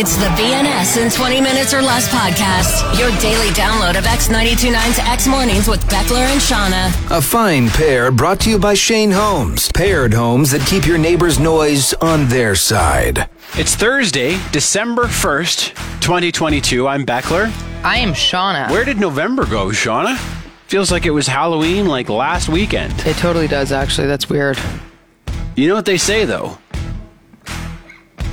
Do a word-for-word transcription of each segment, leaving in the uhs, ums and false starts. It's the B N S in twenty Minutes or Less podcast, your daily download of X ninety-two point nine's X Mornings with Beckler and Shauna. A fine pair brought to you by Shane Homes. Paired homes that keep your neighbor's noise on their side. It's Thursday, December first, twenty twenty-two. I'm Beckler. I am Shauna. Where did November go, Shauna? Feels like it was Halloween like last weekend. It totally does, actually. That's weird. You know what they say, though?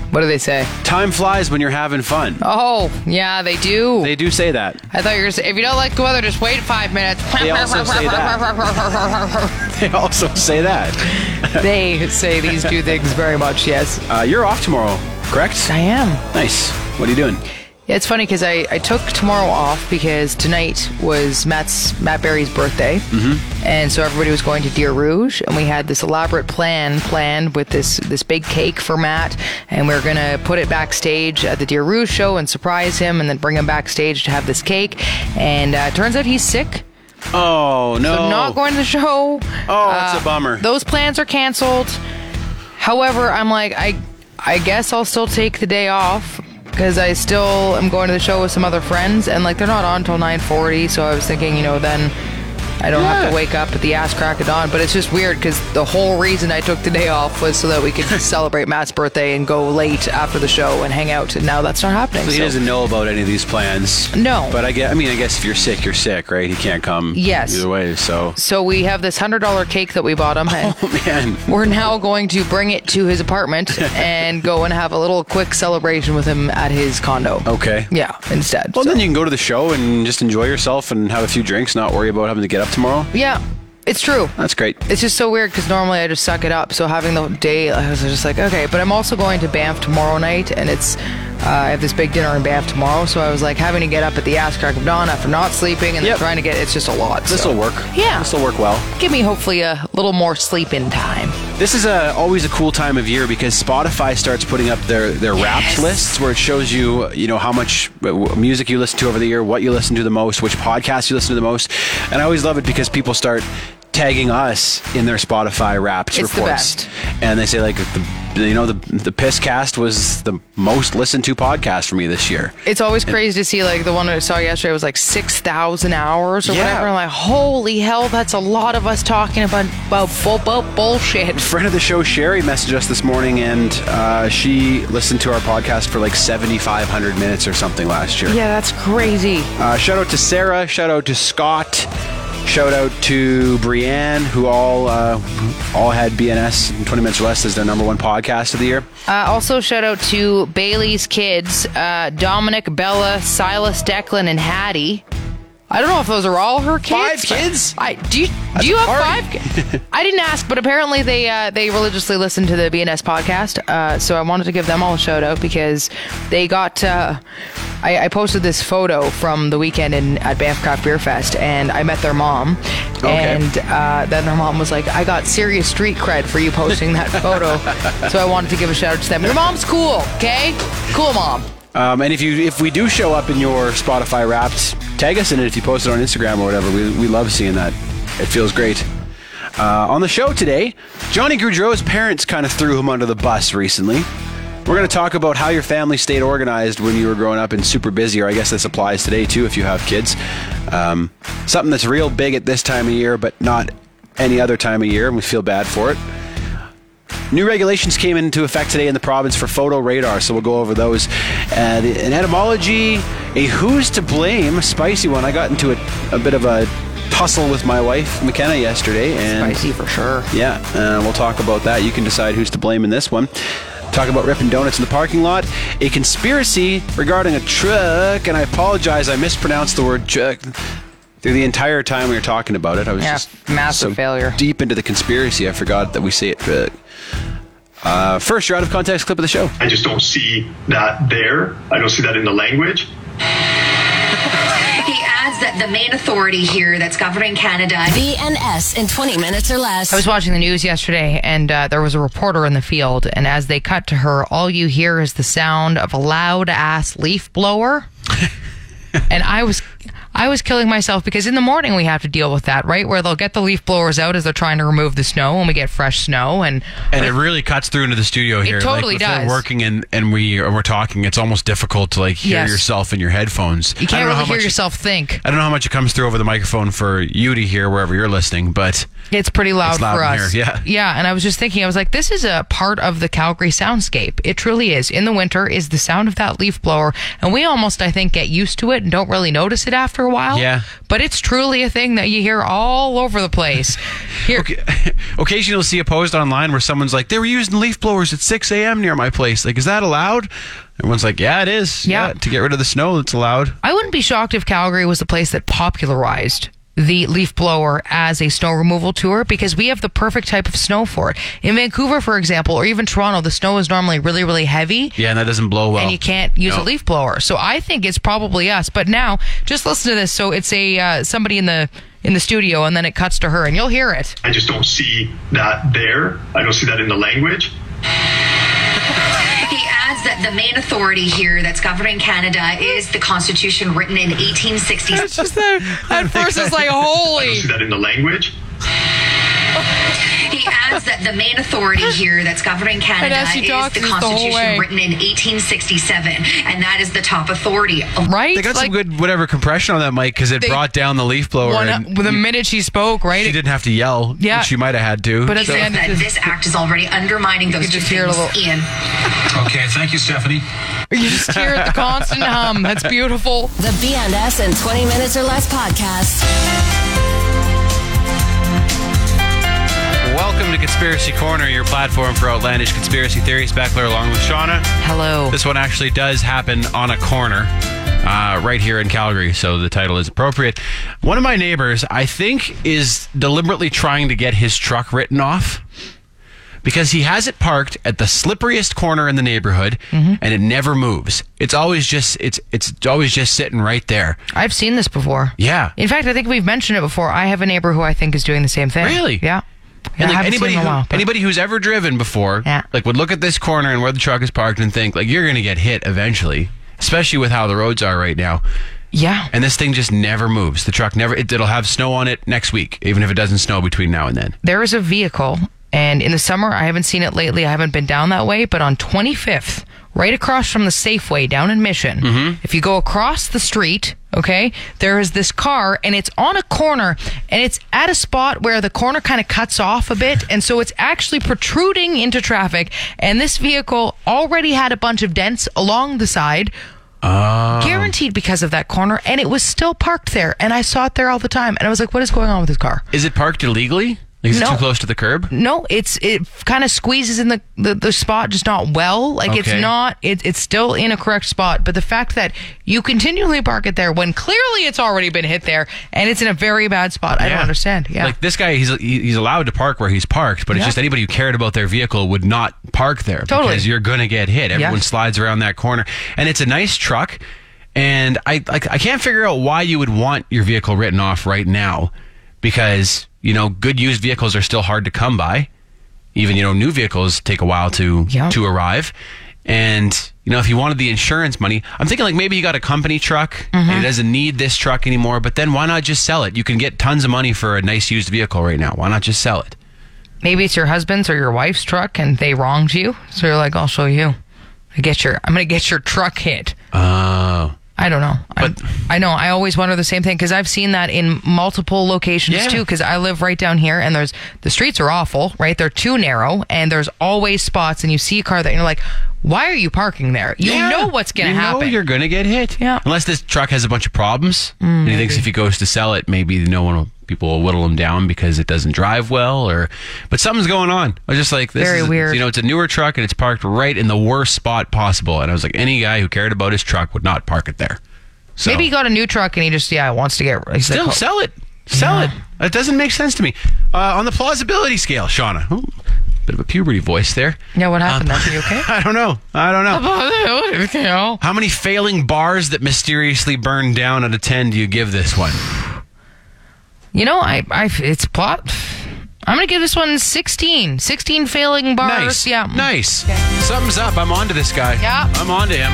What do they say? Time flies when you're having fun. Oh, yeah, they do. They do say that. I thought you were going to say, if you don't like the weather, just wait five minutes. They also say that. They also say that. They say these two things very much, yes. Uh, you're off tomorrow, correct? I am. Nice. What are you doing? Yeah, it's funny because I, I took tomorrow off because tonight was Matt's Matt Berry's birthday. Mm-hmm. And so everybody was going to Deer Rouge, and we had this elaborate plan planned with this this big cake for Matt, and we were going to put it backstage at the Deer Rouge show and surprise him and then bring him backstage to have this cake. And uh, it turns out he's sick. Oh, no. So not going to the show. Oh, uh, that's a bummer. Those plans are canceled. However, I'm like, I I guess I'll still take the day off. Because I still am going to the show with some other friends, and like they're not on until nine forty, so I was thinking, you know, then I don't yeah. have to wake up at the ass crack of dawn. But it's just weird because the whole reason I took the day off was so that we could celebrate Matt's birthday and go late after the show and hang out, and now that's not happening. So he so. doesn't know about any of these plans. No. But I guess, I mean, I guess if you're sick, you're sick, right? He can't come yes. either way, so. So we have this one hundred dollars cake that we bought him. And oh, man. We're now going to bring it to his apartment and go and have a little quick celebration with him at his condo. Okay. Yeah, instead. Well, so. then you can go to the show and just enjoy yourself and have a few drinks, not worry about having to get up tomorrow? Yeah, it's true. That's great. It's just so weird because normally I just suck it up. So having the day, I was just like, okay. But I'm also going to Banff tomorrow night, and it's uh, I have this big dinner in Banff tomorrow. So I was like having to get up at the ass crack of dawn after not sleeping and yep. then trying to get. It's just a lot. This will so. work. Yeah, this will work well. Give me hopefully a little more sleep in time. This is a, always a cool time of year because Spotify starts putting up their, their Wrapped yes. lists where it shows you, you know, how much music you listen to over the year, what you listen to the most, which podcasts you listen to the most. And I always love it because people start tagging us in their Spotify Wrapped it's reports. The best. And they say, like, the, you know, the the Pisscast was the most listened to podcast for me this year. It's always and, crazy to see, like, the one I saw yesterday was like six thousand hours or yeah. whatever. I'm like, holy hell, that's a lot of us talking about, about, about bullshit. A friend of the show, Sherry, messaged us this morning, and uh, she listened to our podcast for like seventy-five hundred minutes or something last year. Yeah, that's crazy. Uh, shout out to Sarah. Shout out to Scott. Shout out to Brianne, who all uh, all had B N S in twenty Minutes or Less as their number one podcast of the year. Uh, also, shout out to Bailey's kids, uh, Dominic, Bella, Silas, Declan, and Hattie. I don't know if those are all her kids. Five kids? I, do you, do you have party. five? I didn't ask, but apparently they uh, they religiously listen to the B N S podcast. Uh, so I wanted to give them all a shout out because they got. Uh, I, I posted this photo from the weekend in at Banff Craft Beer Fest, and I met their mom. Okay. And uh, then their mom was like, "I got serious street cred for you posting that photo." So I wanted to give a shout out to them. Your mom's cool, okay? Cool mom. Um, and if you if we do show up in your Spotify Wrapped, tag us in it if you post it on Instagram or whatever. We we love seeing that. It feels great. Uh, on the show today, Johnny Goudreau's parents kind of threw him under the bus recently. We're going to talk about how your family stayed organized when you were growing up and super busy, or I guess this applies today too if you have kids. Um, something that's real big at this time of year, but not any other time of year, and we feel bad for it. New regulations came into effect today in the province for photo radar, so we'll go over those. Uh, the, an etymology, a who's to blame, a spicy one. I got into a, a bit of a tussle with my wife, McKenna, yesterday. And spicy for sure. Yeah, uh, we'll talk about that. You can decide who's to blame in this one. Talk about ripping donuts in the parking lot. A conspiracy regarding a truck, and I apologize, I mispronounced the word truck. Through the entire time we were talking about it, I was yeah, just massive so failure. Deep into the conspiracy, I forgot that we say it. Uh, uh, first, your out of context clip of the show. I just don't see that there. I don't see that in the language. He adds that the main authority here that's governing Canada, B N S in twenty minutes or less. I was watching the news yesterday, and uh, there was a reporter in the field, and as they cut to her, all you hear is the sound of a loud ass leaf blower, and I was. I was killing myself because in the morning we have to deal with that, right? Where they'll get the leaf blowers out as they're trying to remove the snow and we get fresh snow. And and it really cuts through into the studio here. It totally like, does. If we're working and, and we, we're talking, it's almost difficult to like hear yes. yourself in your headphones. You can't really hear much, yourself think. I don't know how much it comes through over the microphone for you to hear wherever you're listening, but... It's pretty loud, it's loud for us. Here. Yeah. Yeah, and I was just thinking, I was like, this is a part of the Calgary soundscape. It truly is. In the winter is the sound of that leaf blower, and we almost, I think, get used to it and don't really notice it after a while. Yeah. But it's truly a thing that you hear all over the place. Here. Okay. Occasionally you'll see a post online where someone's like, they were using leaf blowers at six a.m. near my place. Like, is that allowed? Everyone's like, yeah, it is. Yeah. yeah. To get rid of the snow, it's allowed. I wouldn't be shocked if Calgary was the place that popularized the leaf blower as a snow removal tour, because we have the perfect type of snow for it. In Vancouver, for example, or even Toronto, the snow is normally really, really heavy. Yeah, and that doesn't blow well. And you can't use no. a leaf blower. So I think it's probably us. But now, just listen to this. So it's a uh, somebody in the in the studio, and then it cuts to her, and you'll hear it. I just don't see that there. I don't see that in the language. He adds that the main authority here that's governing Canada is the Constitution, written in eighteen sixty. That's just that. At first, it's like, holy. I don't see that in the language. He adds that the main authority here that's governing Canada is the Constitution, the written in eighteen sixty-seven, and that is the top authority. Right? They got like, some good whatever compression on that mic, because it brought down the leaf blower. One, and the you, minute she spoke, right? She didn't have to yell. Yeah, she might have had to. But so. Says that this act is already undermining those two things. Ian. Okay, thank you, Stephanie. You just hear the constant hum. That's beautiful. The B N S in twenty Minutes or Less podcast. Welcome to Conspiracy Corner, your platform for outlandish conspiracy theories. Beckler along with Shauna. Hello. This one actually does happen on a corner uh, right here in Calgary, so the title is appropriate. One of my neighbors, I think, is deliberately trying to get his truck written off because he has it parked at the slipperiest corner in the neighborhood, mm-hmm. and it never moves. It's always just it's it's always just sitting right there. I've seen this before. Yeah. In fact, I think we've mentioned it before. I have a neighbor who I think is doing the same thing. Really? Yeah. And yeah, like anybody, who, while, anybody who's ever driven before, yeah. like would look at this corner and where the truck is parked and think, like, you're going to get hit eventually, especially with how the roads are right now. Yeah. And this thing just never moves. The truck never, it, it'll have snow on it next week, even if it doesn't snow between now and then. There is a vehicle, and in the summer, I haven't seen it lately. I haven't been down that way, but on twenty-fifth, right across from the Safeway down in Mission, mm-hmm. if you go across the street... Okay, there is this car, and it's on a corner, and it's at a spot where the corner kind of cuts off a bit, and so it's actually protruding into traffic, and this vehicle already had a bunch of dents along the side, oh. guaranteed because of that corner, and it was still parked there, and I saw it there all the time, and I was like, what is going on with this car? Is it parked illegally? Like, is no. it too close to the curb? No, it's it kind of squeezes in the, the, the spot, just not well. Like, okay. it's not, it, it's still in a correct spot. But the fact that you continually park it there when clearly it's already been hit there and it's in a very bad spot, yeah. I don't understand. Yeah. Like, this guy, he's he's allowed to park where he's parked, but yeah. it's just anybody who cared about their vehicle would not park there. Totally. Because you're going to get hit. Everyone yeah. slides around that corner. And it's a nice truck. And I, I, I can't figure out why you would want your vehicle written off right now, because... You know, good used vehicles are still hard to come by. Even, you know, new vehicles take a while to yep. to arrive. And, you know, if you wanted the insurance money, I'm thinking like maybe you got a company truck mm-hmm. and it doesn't need this truck anymore, but then why not just sell it? You can get tons of money for a nice used vehicle right now. Why not just sell it? Maybe it's your husband's or your wife's truck and they wronged you. So you're like, I'll show you. I get your, I'm going to get your truck hit. Oh. Uh. I don't know. But, I know. I always wonder the same thing because I've seen that in multiple locations yeah. too, because I live right down here and there's the streets are awful, right? They're too narrow and there's always spots and you see a car that you're like, why are you parking there? You yeah. know what's going to happen. You know you're going to get hit. Yeah. Unless this truck has a bunch of problems mm, and he maybe. thinks if he goes to sell it, maybe no one will, people will whittle him down because it doesn't drive well or, but something's going on. I was just like, this Very is, weird. You know, it's a newer truck and it's parked right in the worst spot possible. And I was like, any guy who cared about his truck would not park it there. So, maybe he got a new truck and he just, yeah, wants to get... Still, like, sell it. Sell yeah. it. It doesn't make sense to me. Uh, on the plausibility scale, Shauna. Ooh. Bit of a puberty voice there. Yeah, what happened? Um, Are you okay? I don't know. I don't know. How many failing bars that mysteriously burned down out of ten do you give this one? You know, I, I it's plot. I'm going to give this one sixteen. sixteen failing bars. Nice. Yeah. Nice. Okay. Something's up. I'm on to this guy. Yeah. I'm on to him.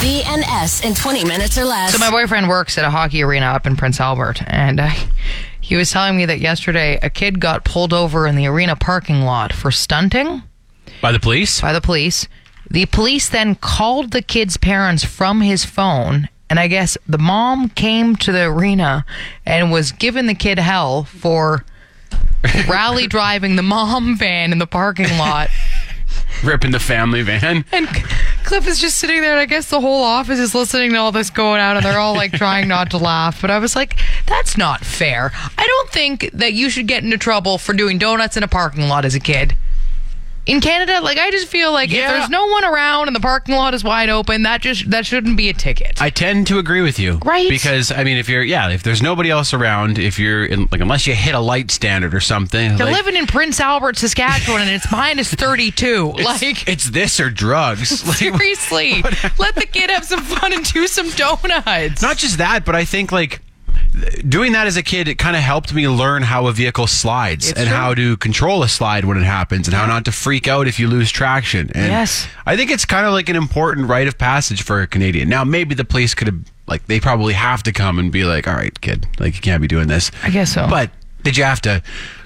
B N S in twenty minutes or less. So my boyfriend works at a hockey arena up in Prince Albert, and uh, he was telling me that yesterday a kid got pulled over in the arena parking lot for stunting. By the police? By the police. The police then called the kid's parents from his phone, and I guess the mom came to the arena and was giving the kid hell for rally driving the mom van in the parking lot. Ripping the family van. And Cliff is just sitting there, and I guess the whole office is listening to all this going on, and they're all, like, trying not to laugh. But I was like, that's not fair. I don't think that you should get into trouble for doing donuts in a parking lot as a kid. In Canada, like, I just feel like yeah. if there's no one around and the parking lot is wide open, that just that shouldn't be a ticket. I tend to agree with you. Right. Because, I mean, if you're, yeah, if there's nobody else around, if you're, in, like, unless you hit a light standard or something. You're like, living in Prince Albert, Saskatchewan, and it's minus thirty-two. It's, like, it's this or drugs. Like, seriously. What, what, let the kid have some fun and do some donuts. Not just that, but I think, like, doing that as a kid, it kind of helped me learn how a vehicle slides it's and true. how to control a slide when it happens and how not to freak out if you lose traction. And yes. I think it's kind of like an important rite of passage for a Canadian. Now, maybe the police could have, like, they probably have to come and be like, all right, kid, like, you can't be doing this. I guess so. But did you have to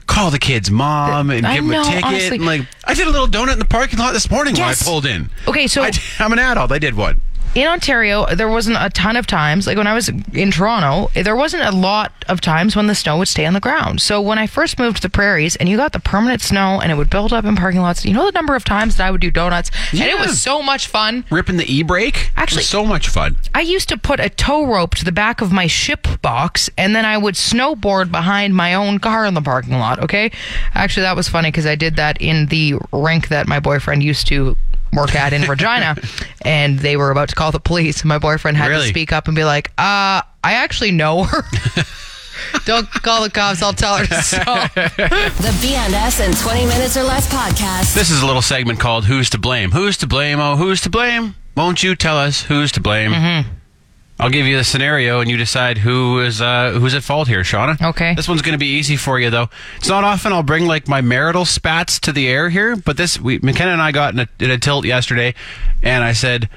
call the kid's mom and I give him know, a ticket? Honestly. And like, I did a little donut in the parking lot this morning yes. when I pulled in. Okay, so. I, I'm an adult. I did one. In Ontario, there wasn't a ton of times, like when I was in Toronto, there wasn't a lot of times when the snow would stay on the ground. So when I first moved to the prairies and you got the permanent snow and it would build up in parking lots, you know the number of times that I would do donuts? Yeah. And it was so much fun. Ripping the e-brake? Actually. It was so much fun. I used to put a tow rope to the back of my ship box and then I would snowboard behind my own car in the parking lot, okay? Actually, that was funny because I did that in the rink that my boyfriend used to work at in Regina, and they were about to call the police. My boyfriend had really? to speak up and be like, uh, I actually know her. Don't call the cops. I'll tell her to stop. The B N S in twenty minutes or less podcast. This is a little segment called Who's to Blame? Who's to blame? Oh, who's to blame? Won't you tell us who's to blame? Mm-hmm. I'll give you the scenario, and you decide who is uh, who's at fault here, Shauna. Okay. This one's going to be easy for you, though. It's not often I'll bring, like, my marital spats to the air here, but this, we, McKenna and I got in a, in a tilt yesterday, and I said,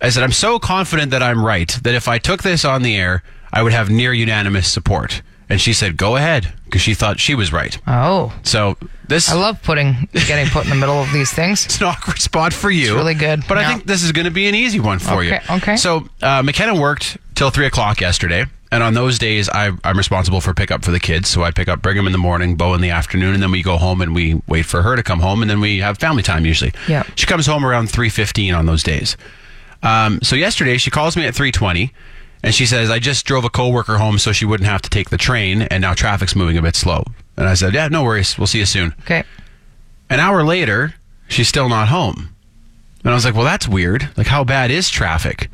I said, I'm so confident that I'm right that if I took this on the air, I would have near unanimous support. And she said, go ahead, because she thought she was right. Oh. So this... I love putting getting put in the middle of these things. It's an awkward spot for you. It's really good. But no. I think this is going to be an easy one for okay, you. Okay. So uh, McKenna worked till three o'clock yesterday. And on those days, I, I'm responsible for pickup for the kids. So I pick up Brigham in the morning, Bo in the afternoon, and then we go home and we wait for her to come home. And then we have family time usually. Yeah. She comes home around three fifteen on those days. Um, so yesterday, she calls me at three twenty. And she says, I just drove a coworker home so she wouldn't have to take the train, and now traffic's moving a bit slow. And I said, yeah, no worries. We'll see you soon. Okay. An hour later, she's still not home. And I was like, well, that's weird. Like, how bad is traffic?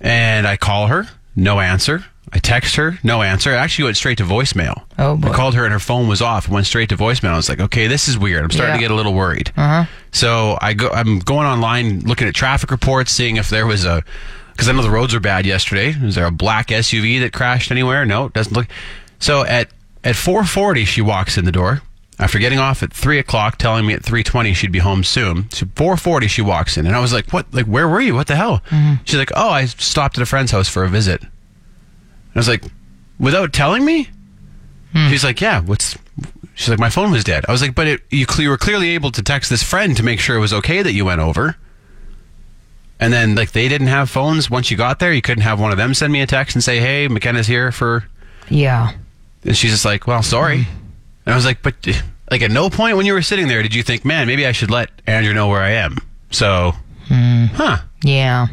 And I call her. No answer. I text her. No answer. I actually went straight to voicemail. Oh, boy. I called her, and her phone was off. Went straight to voicemail. I was like, okay, this is weird. I'm starting yeah. to get a little worried. Uh-huh. So I go, I'm going online, looking at traffic reports, seeing if there was a... Because I know the roads were bad yesterday. Was there a black S U V that crashed anywhere? No, it doesn't look. So at, at four forty, she walks in the door. After getting off at three o'clock, telling me at three twenty she'd be home soon. So four forty, she walks in. And I was like, what? Like, where were you? What the hell? Mm-hmm. She's like, oh, I stopped at a friend's house for a visit. And I was like, without telling me? Hmm. She's like, yeah, what's... She's like, my phone was dead. I was like, but it, you, you were clearly able to text this friend to make sure it was okay that you went over. And then, like, they didn't have phones. Once you got there, you couldn't have one of them send me a text and say, hey, McKenna's here for... Yeah. And she's just like, well, sorry. Mm-hmm. And I was like, but, like, at no point when you were sitting there did you think, man, maybe I should let Andrew know where I am. So, mm. huh. Yeah.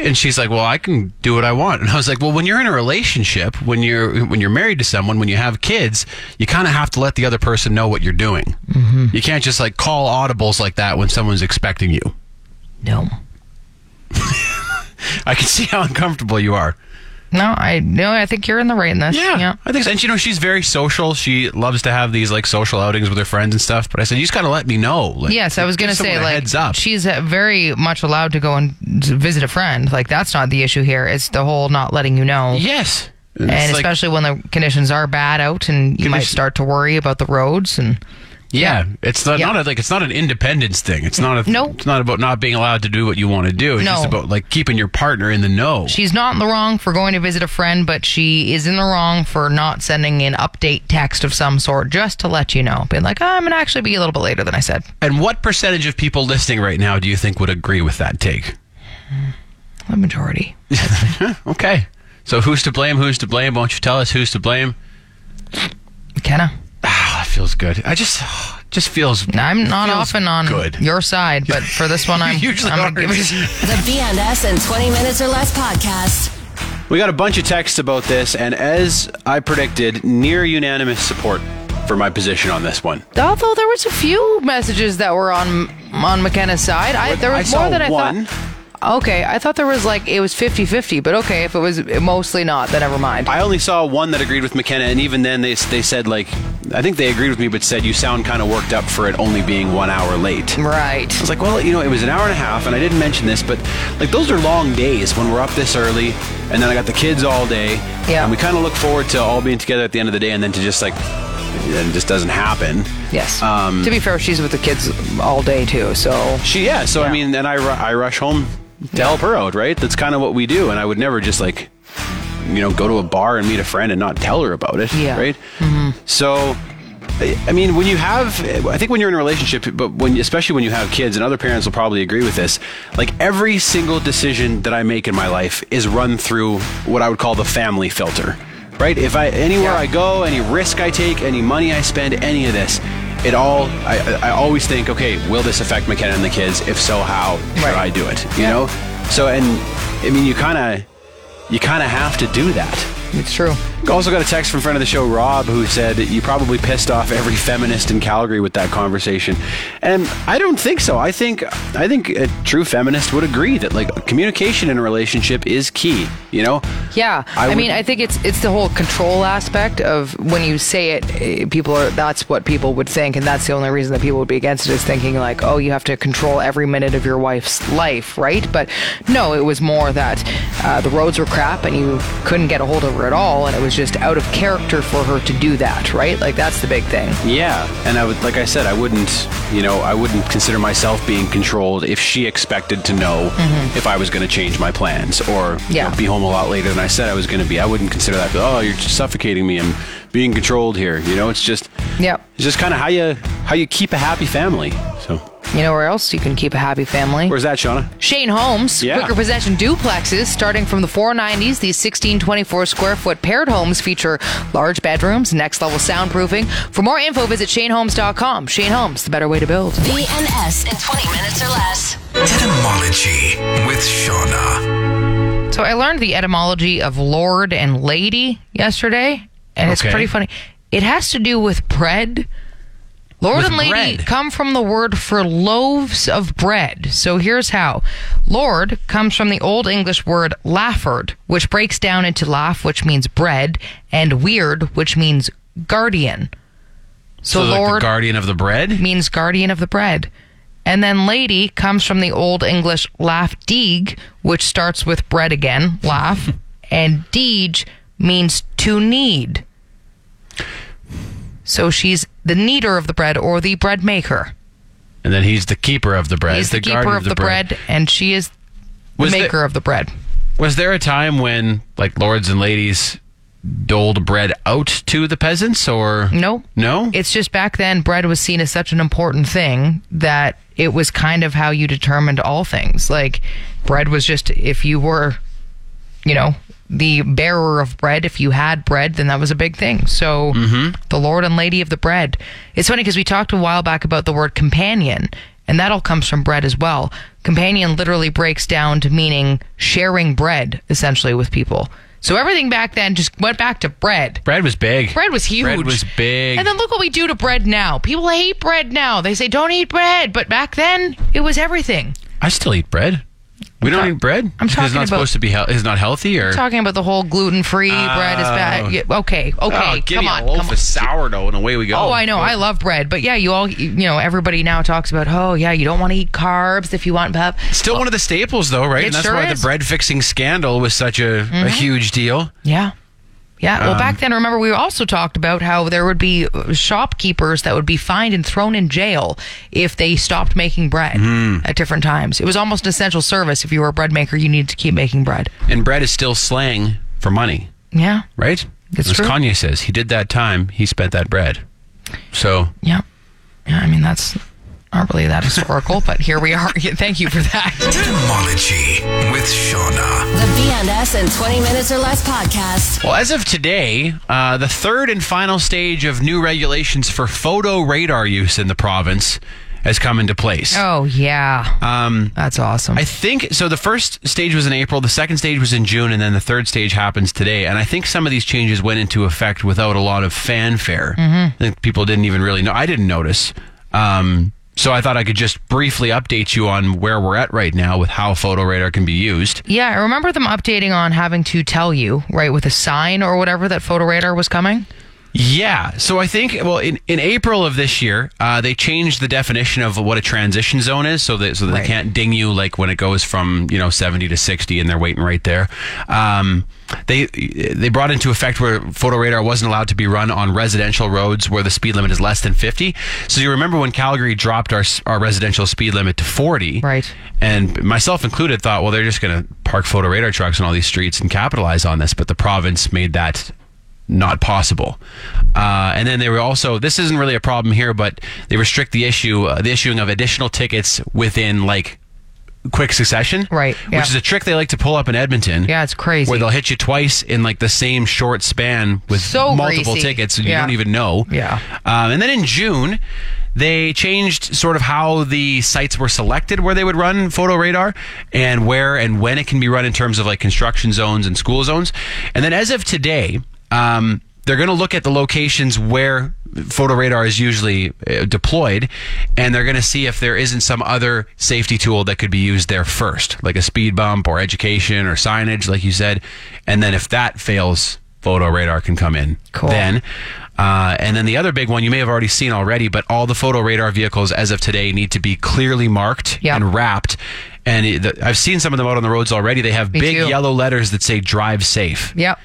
And she's like, well, I can do what I want. And I was like, well, when you're in a relationship, when you're when you're married to someone, when you have kids, you kind of have to let the other person know what you're doing. Mm-hmm. You can't just, like, call audibles like that when someone's expecting you. No. I can see how uncomfortable you are. No, I no, I think you're in the right in this. Yeah, yeah. I think so. And you know, she's very social. She loves to have these, like, social outings with her friends and stuff. But I said, you just gotta let me know. Like, yes, I was gonna say, like, heads up. She's very much allowed to go and visit a friend. Like, that's not the issue here. It's the whole not letting you know. Yes. And it's especially, like, when the conditions are bad out, and you might start to worry about the roads and. Yeah, it's the, yeah. not a, like it's not an independence thing. It's not a nope. It's not about not being allowed to do what you want to do. It's no. just about like keeping your partner in the know. She's not in the wrong for going to visit a friend, but she is in the wrong for not sending an update text of some sort just to let you know. Being like, oh, I'm gonna actually be a little bit later than I said. And what percentage of people listening right now do you think would agree with that take? The majority. Okay. So who's to blame? Who's to blame? Won't you tell us who's to blame? McKenna. Ah, that feels good. I just just feels. I'm not feels often on good. Your side, but for this one, I'm usually I'm gonna give it. The B N S in twenty minutes or less podcast. We got a bunch of texts about this, and as I predicted, near unanimous support for my position on this one. Although there was a few messages that were on on McKenna's side, I, there was I more than I one. thought. Okay, I thought there was like, it was fifty-fifty, but okay, if it was mostly not, then never mind. I only saw one that agreed with McKenna, and even then they they said like, I think they agreed with me, but said you sound kind of worked up for it only being one hour late. Right. I was like, well, you know, it was an hour and a half, and I didn't mention this, but like those are long days when we're up this early, and then I got the kids all day, yeah. and we kind of look forward to all being together at the end of the day, and then to just like... and it just doesn't happen. Yes. Um, to be fair, she's with the kids all day too, so... She, yeah, so yeah. I mean, and I, ru- I rush home to help her out, right? That's kind of what we do, and I would never just like, you know, go to a bar and meet a friend and not tell her about it, yeah. right? Mm-hmm. So, I mean, when you have... I think when you're in a relationship, but when especially when you have kids, and other parents will probably agree with this, like every single decision that I make in my life is run through what I would call the family filter. Right? If I anywhere yeah. I go, any risk I take, any money I spend, any of this, it all I, I always think, okay, will this affect McKenna and the kids? If so, how should right. I do it? You yeah. know? So and I mean you kinda you kinda have to do that. It's true. Also got a text from friend of the show, Rob, who said you probably pissed off every feminist in Calgary with that conversation. And I don't think so. I think I think a true feminist would agree that like communication in a relationship is key, you know? Yeah. I, I would, mean, I think it's it's the whole control aspect of when you say it, people are that's what people would think, and that's the only reason that people would be against it is thinking like, "Oh, you have to control every minute of your wife's life," right? But no, it was more that uh, the roads were crap and you couldn't get a hold of her at all, and it was just out of character for her to do that, right? Like that's the big thing. Yeah, and I would, like I said, I wouldn't, you know, I wouldn't consider myself being controlled if she expected to know mm-hmm. if I was going to change my plans or yeah. you know, be home a lot later than I said I was going to be. I wouldn't consider that. Oh, you're just suffocating me. I'm being controlled here. You know, it's just yeah, it's just kind of how you how you keep a happy family. So. You know where else you can keep a happy family? Where's that, Shauna? Shane Homes. Yeah. Quicker possession duplexes starting from the four nineties. These sixteen twenty-four square foot paired homes feature large bedrooms, next level soundproofing. For more info, visit shane homes dot com. Shane Homes, the better way to build. B N S in twenty minutes or less. Etymology with Shauna. So I learned the etymology of Lorde and Lady yesterday, and okay. it's pretty funny. It has to do with bread. Lord With and lady bread. Come from the word for loaves of bread. So here's how. Lord comes from the Old English word lafford, which breaks down into laff, which means bread, and weird, which means guardian. So, so like Lord the guardian of the bread? Means guardian of the bread. And then lady comes from the Old English lafdeeg, which starts with bread again, laff, and deej means to knead. So she's the kneader of the bread or the bread maker. And then he's the keeper of the bread. He's the, the keeper of the, the bread. bread, and she is the maker of the bread. Was there a time when, like, lords and ladies doled bread out to the peasants, or? No. No? It's just back then, bread was seen as such an important thing that it was kind of how you determined all things. Like, bread was just, if you were, you know... the bearer of bread, if you had bread, then that was a big thing. So mm-hmm. the Lord and Lady of the bread. It's funny because we talked a while back about the word companion, and that all comes from bread as well. Companion literally breaks down to meaning sharing bread, essentially, with people. So everything back then just went back to bread. Bread was big. Bread was huge. Bread was big. And then look what we do to bread now. People hate bread now. They say, don't eat bread. But back then, it was everything. I still eat bread. We don't eat bread? I'm talking it's not about, supposed to be he- it's not healthy or I'm talking about the whole gluten-free uh, bread is bad. Yeah, okay, okay. Oh, give come me on, a loaf come of on. sourdough and away we go. Oh, I know. Oh. I love bread, but yeah, you all you know everybody now talks about, "Oh, yeah, you don't want to eat carbs if you want pep." Still well, one of the staples though, right? And that's sure why is. the bread fixing scandal was such a, mm-hmm. a huge deal. Yeah. Yeah, well, um, back then, remember, we also talked about how there would be shopkeepers that would be fined and thrown in jail if they stopped making bread mm. at different times. It was almost an essential service. If you were a bread maker, you needed to keep making bread. And bread is still slang for money. Yeah. Right? That's true. As Kanye says, he did that time, he spent that bread. So. Yeah. Yeah, I mean, that's not really that historical, but here we are. Thank you for that. Etymology with Shauna. The B N S in twenty Minutes or Less podcast. Well, as of today, uh, the third and final stage of new regulations for photo radar use in the province has come into place. Oh, yeah. Um, That's awesome. I think, so the first stage was in April, the second stage was in June, and then the third stage happens today. And I think some of these changes went into effect without a lot of fanfare. Mm-hmm. I think people didn't even really know. I didn't notice. Um, so I thought I could just briefly update you on where we're at right now with how photo radar can be used. Yeah, I remember them updating on having to tell you, right, with a sign or whatever, that photo radar was coming. Yeah. So I think, well, in, in April of this year, uh, they changed the definition of what a transition zone is so that, so that right. they can't ding you like when it goes from, you know, seventy to sixty and they're waiting right there. Um, they they brought into effect where photo radar wasn't allowed to be run on residential roads where the speed limit is less than fifty. So you remember when Calgary dropped our our residential speed limit to forty. Right. And myself included thought, well, they're just going to park photo radar trucks on all these streets and capitalize on this. But the province made that not possible. Uh, and then they were also, this isn't really a problem here, but they restrict the issue, uh, the issuing of additional tickets within like quick succession. Right. Yeah. Which is a trick they like to pull up in Edmonton. Yeah, it's crazy. Where they'll hit you twice in like the same short span with so multiple greasy. tickets and yeah. you don't even know. Yeah. Um, and then in June, they changed sort of how the sites were selected where they would run photo radar and where and when it can be run in terms of like construction zones and school zones. And then as of today, Um, they're going to look at the locations where photo radar is usually uh, deployed, and they're going to see if there isn't some other safety tool that could be used there first, like a speed bump or education or signage, like you said. And then if that fails, photo radar can come in. Cool. Then, uh, and then the other big one you may have already seen already, but all the photo radar vehicles as of today need to be clearly marked yep. and wrapped. And it, the, I've seen some of them out on the roads already. They have Me big too. yellow letters that say "Drive Safe." Yep.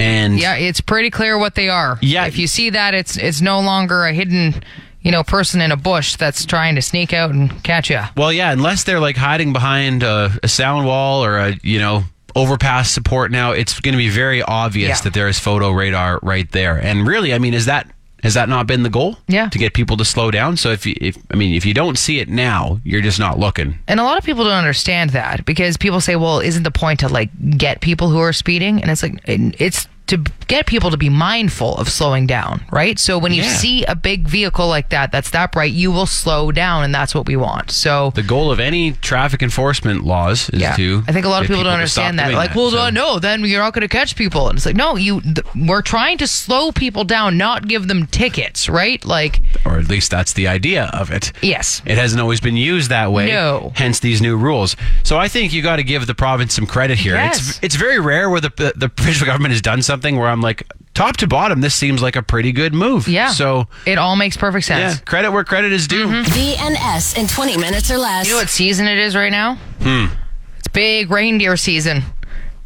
And yeah, it's pretty clear what they are. Yeah. If you see that, it's it's no longer a hidden, you know, person in a bush that's trying to sneak out and catch you. Well, yeah, unless they're like hiding behind a, a sound wall or a, you know, overpass support now, it's going to be very obvious yeah. that there is photo radar right there. And really, I mean, is that has that not been the goal? Yeah. To get people to slow down? So if you, if I mean, if you don't see it now, you're just not looking. And a lot of people don't understand that because people say, well, isn't the point to like get people who are speeding? And it's like, it's to get people to be mindful of slowing down, right? So when you yeah. see a big vehicle like that, that's that bright, you will slow down, and that's what we want. So the goal of any traffic enforcement laws is yeah. to I think a lot of people don't understand that. Like, that, well, so. no, then you're not going to catch people. And it's like, no, you. Th- we're trying to slow people down, not give them tickets, right? Like, or at least that's the idea of it. Yes. It hasn't always been used that way. No. Hence these new rules. So I think you got to give the province some credit here. Yes. It's, it's very rare where the, the, the provincial government has done something where I'm like, top to bottom, this seems like a pretty good move. Yeah. So it all makes perfect sense. Yeah, credit where credit is due. Mm-hmm. B N S in twenty minutes or less. You know what season it is right now? Hmm. It's big reindeer season.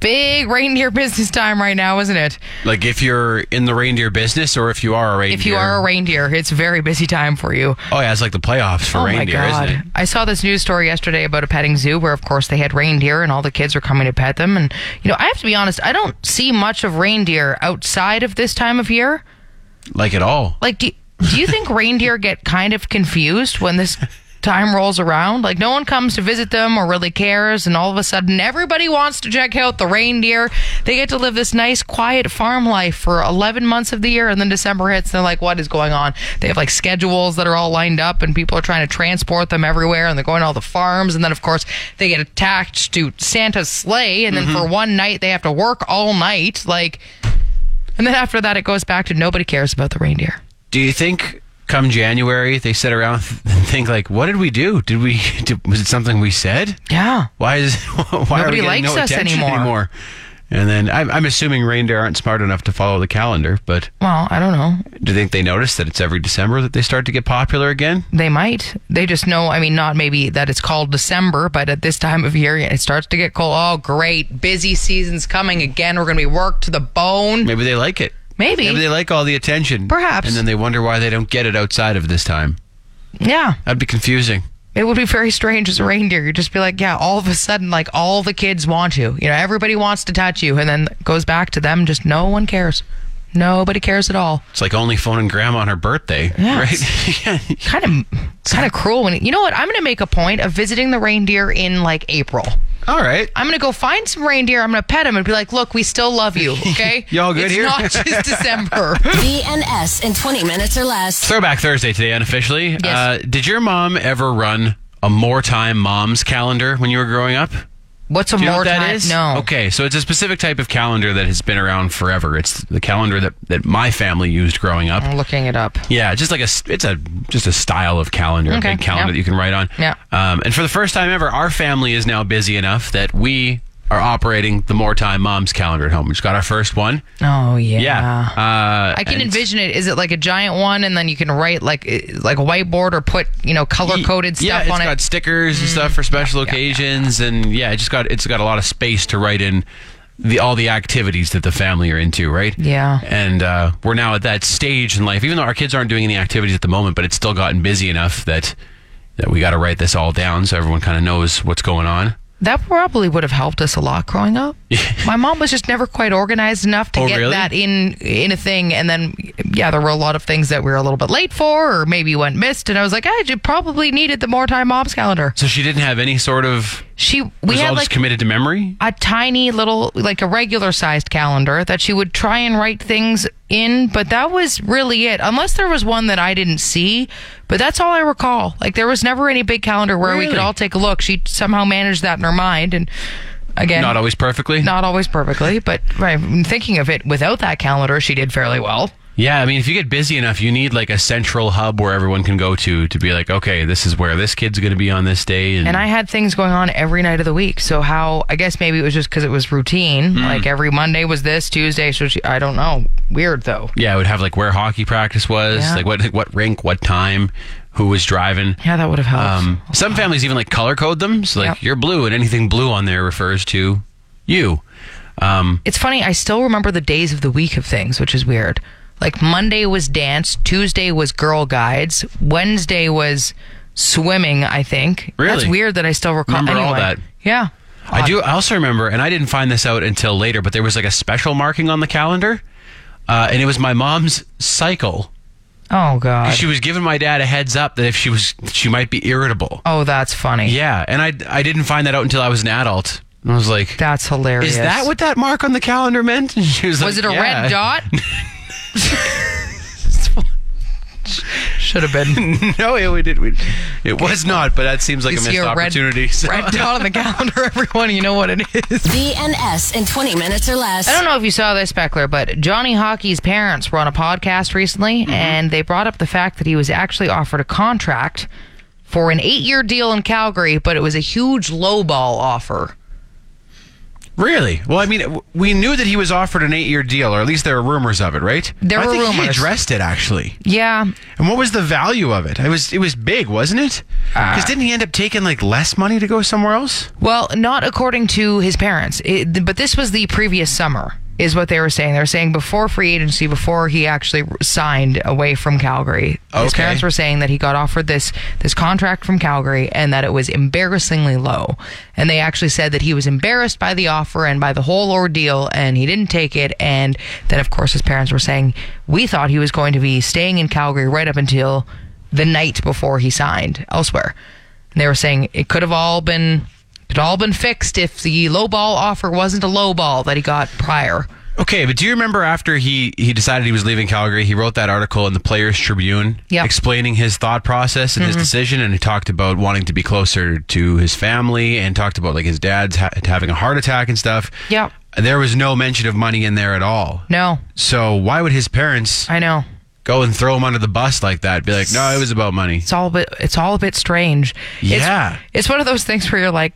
Big reindeer business time right now, isn't it? Like if you're in the reindeer business or if you are a reindeer. If you are a reindeer, it's a very busy time for you. Oh, yeah. It's like the playoffs for oh reindeer, my God. Isn't it? I saw this news story yesterday about a petting zoo where, of course, they had reindeer and all the kids were coming to pet them. And, you know, I have to be honest, I don't see much of reindeer outside of this time of year. Like at all. Like, do, do you think reindeer get kind of confused when this time rolls around? Like, no one comes to visit them or really cares, and all of a sudden everybody wants to check out the reindeer. They get to live this nice quiet farm life for eleven months of the year, and then December hits and they're like, what is going on? They have like schedules that are all lined up, and people are trying to transport them everywhere, and they're going to all the farms, and then of course they get attached to Santa's sleigh, and then mm-hmm. for one night they have to work all night, like, and then after that it goes back to nobody cares about the reindeer. Do you think come January, they sit around and think like, "What did we do? Did we? Did, was it something we said? Yeah. Why is? Why nobody are we likes no us attention anymore? anymore? And then I'm, I'm assuming reindeer aren't smart enough to follow the calendar, but... Well, I don't know. Do you think they notice that it's every December that they start to get popular again? They might. They just know, I mean, not maybe that it's called December, but at this time of year, it starts to get cold. Oh, great. Busy season's coming again. We're going to be worked to the bone. Maybe they like it. Maybe. Maybe they like all the attention. Perhaps. And then they wonder why they don't get it outside of this time. Yeah. That'd be confusing. It would be very strange as a reindeer. You'd just be like, yeah, all of a sudden, like, all the kids want you. You know, everybody wants to touch you. And then it goes back to them, just no one cares. Nobody cares at all. It's like only phoning grandma on her birthday, yeah, right? It's kind of kind of cruel. When it, you know what? I'm going to make a point of visiting the reindeer in, like, April. All right. I'm going to go find some reindeer. I'm going to pet them and be like, look, we still love you, okay? Y'all good it's here? It's not just December. B N S in twenty minutes or less. Throwback Thursday today, unofficially. Yes. Uh, did your mom ever run a More Time Mom's calendar when you were growing up? What's a Do you more know what that time? Is? No. Okay, so it's a specific type of calendar that has been around forever. It's the calendar that, that my family used growing up. I'm looking it up. Yeah, just like a it's a just a style of calendar, okay. a big calendar yep. that you can write on. Yeah. Um, and for the first time ever, our family is now busy enough that we are operating the More Time Mom's calendar at home. We just got our first one. Oh yeah. Yeah. Uh, I can envision it. Is it like a giant one, and then you can write like like a whiteboard or put you know color coded stuff yeah, on it? Yeah, it's got stickers and stuff for special yeah, occasions, yeah, yeah. and yeah, it just got it's got a lot of space to write in the all the activities that the family are into, right? Yeah. And uh, we're now at that stage in life, even though our kids aren't doing any activities at the moment, but it's still gotten busy enough that that we got to write this all down so everyone kind of knows what's going on. That probably would have helped us a lot growing up. My mom was just never quite organized enough to oh, get really? that in in a thing. And then, yeah, there were a lot of things that we were a little bit late for or maybe went missed. And I was like, I probably needed the More Time Mom's calendar. So she didn't have any sort of... She we had like committed to memory? A tiny little, like a regular sized calendar that she would try and write things in, but that was really it. Unless there was one that I didn't see, but that's all I recall. Like there was never any big calendar where really? we could all take a look. She somehow managed that in her mind, and again, not always perfectly. Not always perfectly, but right, thinking of it without that calendar, she did fairly well. Yeah, I mean, if you get busy enough, you need like a central hub where everyone can go to to be like, okay, this is where this kid's going to be on this day. And, and I had things going on every night of the week. So how, I guess maybe it was just because it was routine. Mm. Like every Monday was this, Tuesday, so she, I don't know. Weird though. Yeah, it would have like where hockey practice was, yeah. like what what rink, what time, who was driving. Yeah, that would have helped. Um, some families even like color code them. So like yep. you're blue and anything blue on there refers to you. Um, it's funny, I still remember the days of the week of things, which is weird. Like Monday was dance, Tuesday was girl guides, Wednesday was swimming, I think. Really? That's weird that I still recall. Remember anyway. all that? Yeah. I do. I also remember, and I didn't find this out until later, but there was like a special marking on the calendar, uh, and it was my mom's cycle. Oh, God. She was giving my dad a heads up that if she was, she might be irritable. Oh, that's funny. Yeah, and I, I didn't find that out until I was an adult. I was like... That's hilarious. Is that what that mark on the calendar meant? And she was like, was it a yeah. red dot? Should have been. No, yeah, we did. We, it was not, but that seems like you a missed a opportunity. Red, so. red dot on the calendar, everyone. You know what it is. B N S in twenty minutes or less. I don't know if you saw this, Beckler, but Johnny Hockey's parents were on a podcast recently, mm-hmm. and they brought up the fact that he was actually offered a contract for an eight-year deal in Calgary, but it was a huge lowball offer. Really? Well, I mean, we knew that he was offered an eight-year deal, or at least there were rumors of it, right? There were rumors. I think he addressed it, actually. Yeah. And what was the value of it? It was it was big, wasn't it? Because uh, didn't he end up taking, like, less money to go somewhere else? Well, not according to his parents. It, but this was the previous summer, is what they were saying. They were saying before free agency, before he actually signed away from Calgary. Okay. His parents were saying that he got offered this this contract from Calgary and that it was embarrassingly low. And they actually said that he was embarrassed by the offer and by the whole ordeal, and he didn't take it. And then, of course, his parents were saying, we thought he was going to be staying in Calgary right up until the night before he signed elsewhere. And they were saying it could have all been... It all been fixed if the lowball offer wasn't a lowball that he got prior. Okay, but do you remember after he, he decided he was leaving Calgary, he wrote that article in the Players' Tribune yep. explaining his thought process and mm-hmm. his decision, and he talked about wanting to be closer to his family and talked about like his dad's ha- having a heart attack and stuff. Yeah. There was no mention of money in there at all. No. So why would his parents... I know. Go and throw him under the bus like that. Be like, no, it was about money. It's all a bit, it's all a bit strange. Yeah. It's, it's one of those things where you're like...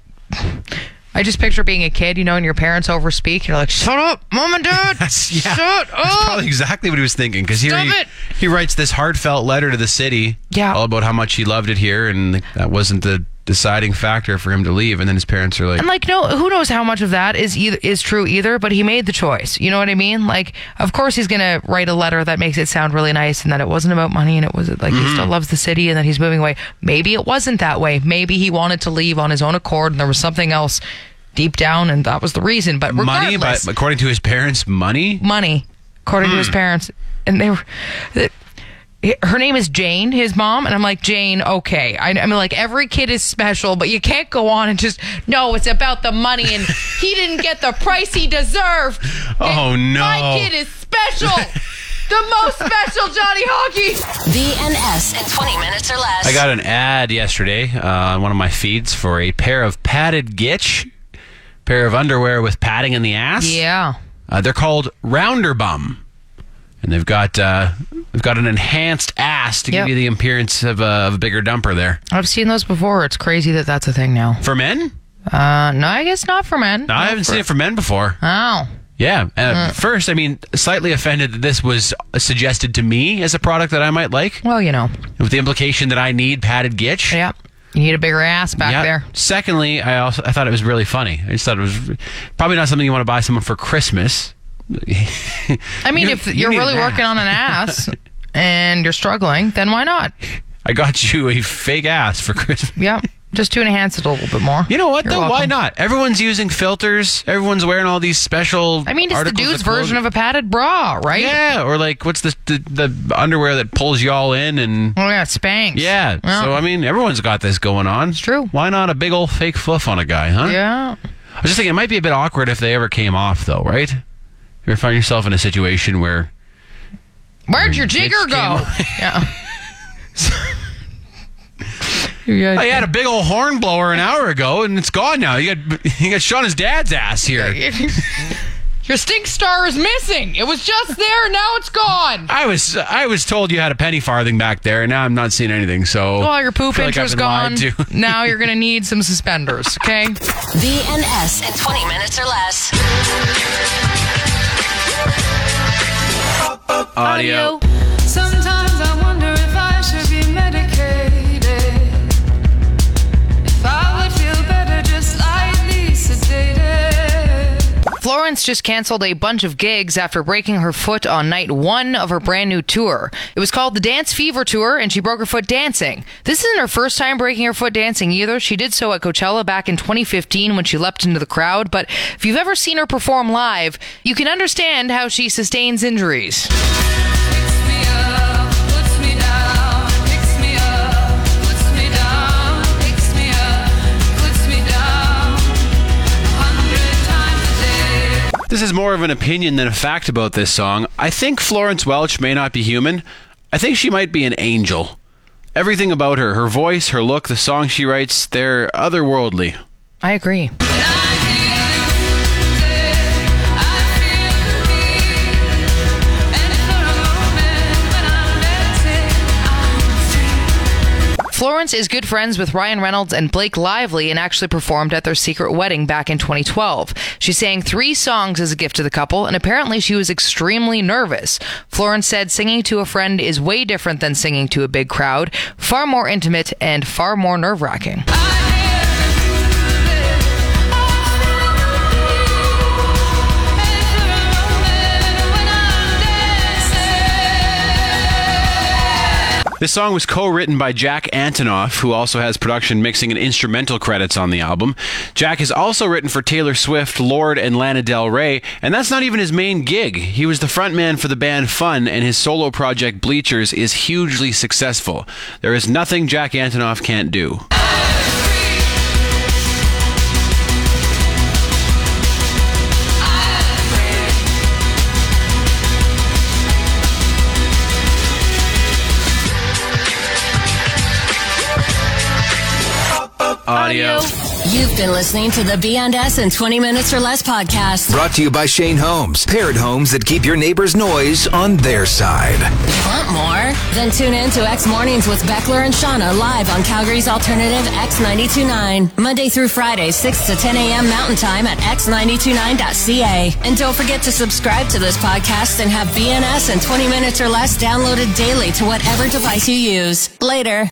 I just picture being a kid, you know, and your parents overspeak. You're like, shut up, mom and dad. yeah. Shut up. That's probably exactly what he was thinking. Because here he, he writes this heartfelt letter to the city. Yeah. All about how much he loved it here. And that wasn't the deciding factor for him to leave. And then his parents are like... And like, no, who knows how much of that is either, is true either, but he made the choice. You know what I mean? Like, of course he's going to write a letter that makes it sound really nice and that it wasn't about money and it was like mm-hmm. he still loves the city and that he's moving away. Maybe it wasn't that way. Maybe he wanted to leave on his own accord and there was something else deep down and that was the reason. But regardless... Money, but according to his parents, money? Money, according mm. to his parents. And they were... They, her name is Jane, his mom, and I'm like, Jane, okay. I, I mean, like, every kid is special, but you can't go on and just, no, it's about the money, and he didn't get the price he deserved. Oh, and no. My kid is special. The most special, Johnny Hockey. B N S in twenty minutes or less. I got an ad yesterday uh, on one of my feeds for a pair of padded gitch, pair of underwear with padding in the ass. Yeah. Uh, they're called Rounderbum. And they've got uh, they've got an enhanced ass to yep. give you the appearance of, uh, of a bigger dumper there. I've seen those before. It's crazy that that's a thing now. For men? Uh, no, I guess not for men. No, I haven't for... seen it for men before. Oh. Yeah. Uh, mm. First, I mean, slightly offended that this was suggested to me as a product that I might like. Well, you know. With the implication that I need padded gitch. Yep. You need a bigger ass back yep. there. Secondly, I also I thought it was really funny. I just thought it was probably not something you want to buy someone for Christmas. I mean, you, if you're you really working on an ass and you're struggling, then why not? I got you a fake ass for Christmas. Yep. Just to enhance it a little bit more. You know what, you're though? Welcome. Why not? Everyone's using filters. Everyone's wearing all these special I mean, it's the dude's version of a padded bra, right? Yeah. Or like, what's the the, the underwear that pulls you all in and... Oh, yeah, Spanx. Yeah. yeah. So, I mean, everyone's got this going on. It's true. Why not a big old fake fluff on a guy, huh? Yeah. I was just thinking, it might be a bit awkward if they ever came off, though, right? You ever find yourself in a situation where... Where'd your jigger go? Yeah. I had a big old horn blower an hour ago, and it's gone now. You got you got Shauna's dad's ass here. Your stink star is missing. It was just there, now it's gone. I was I was told you had a penny farthing back there, and now I'm not seeing anything, so... Well, your poop inch is gone. Now you're going to need some suspenders, okay? B N S in twenty minutes or less. Audio. Sometimes I wonder if I should be medicated. If I would feel better just lightly sedated. Florence just canceled a bunch of gigs after breaking her foot on night one of her brand new tour. It was called the Dance Fever Tour, and she broke her foot dancing. This isn't her first time breaking her foot dancing either. She did so at Coachella back in twenty fifteen when she leapt into the crowd. But if you've ever seen her perform live, you can understand how she sustains injuries. This is more of an opinion than a fact about this song. I think Florence Welch may not be human. I think she might be an angel. Everything about her, her voice, her look, the song she writes, they're otherworldly. I agree. Florence is good friends with Ryan Reynolds and Blake Lively and actually performed at their secret wedding back in twenty twelve. She sang three songs as a gift to the couple, and apparently she was extremely nervous. Florence said singing to a friend is way different than singing to a big crowd, far more intimate and far more nerve-wracking. This song was co-written by Jack Antonoff, who also has production, mixing, and instrumental credits on the album. Jack has also written for Taylor Swift, Lorde, and Lana Del Rey, and that's not even his main gig. He was the frontman for the band Fun, and his solo project Bleachers is hugely successful. There is nothing Jack Antonoff can't do. Audio. You've You've been listening to the B N S in twenty Minutes or Less podcast. Brought to you by Shane Homes. Paired homes that keep your neighbor's noise on their side. Want more? Then tune in to X Mornings with Beckler and Shauna live on Calgary's Alternative X ninety-two point nine. Monday through Friday, six to ten a.m. Mountain Time at x ninety-two point nine dot c a. And don't forget to subscribe to this podcast and have B N S in twenty Minutes or Less downloaded daily to whatever device you use. Later.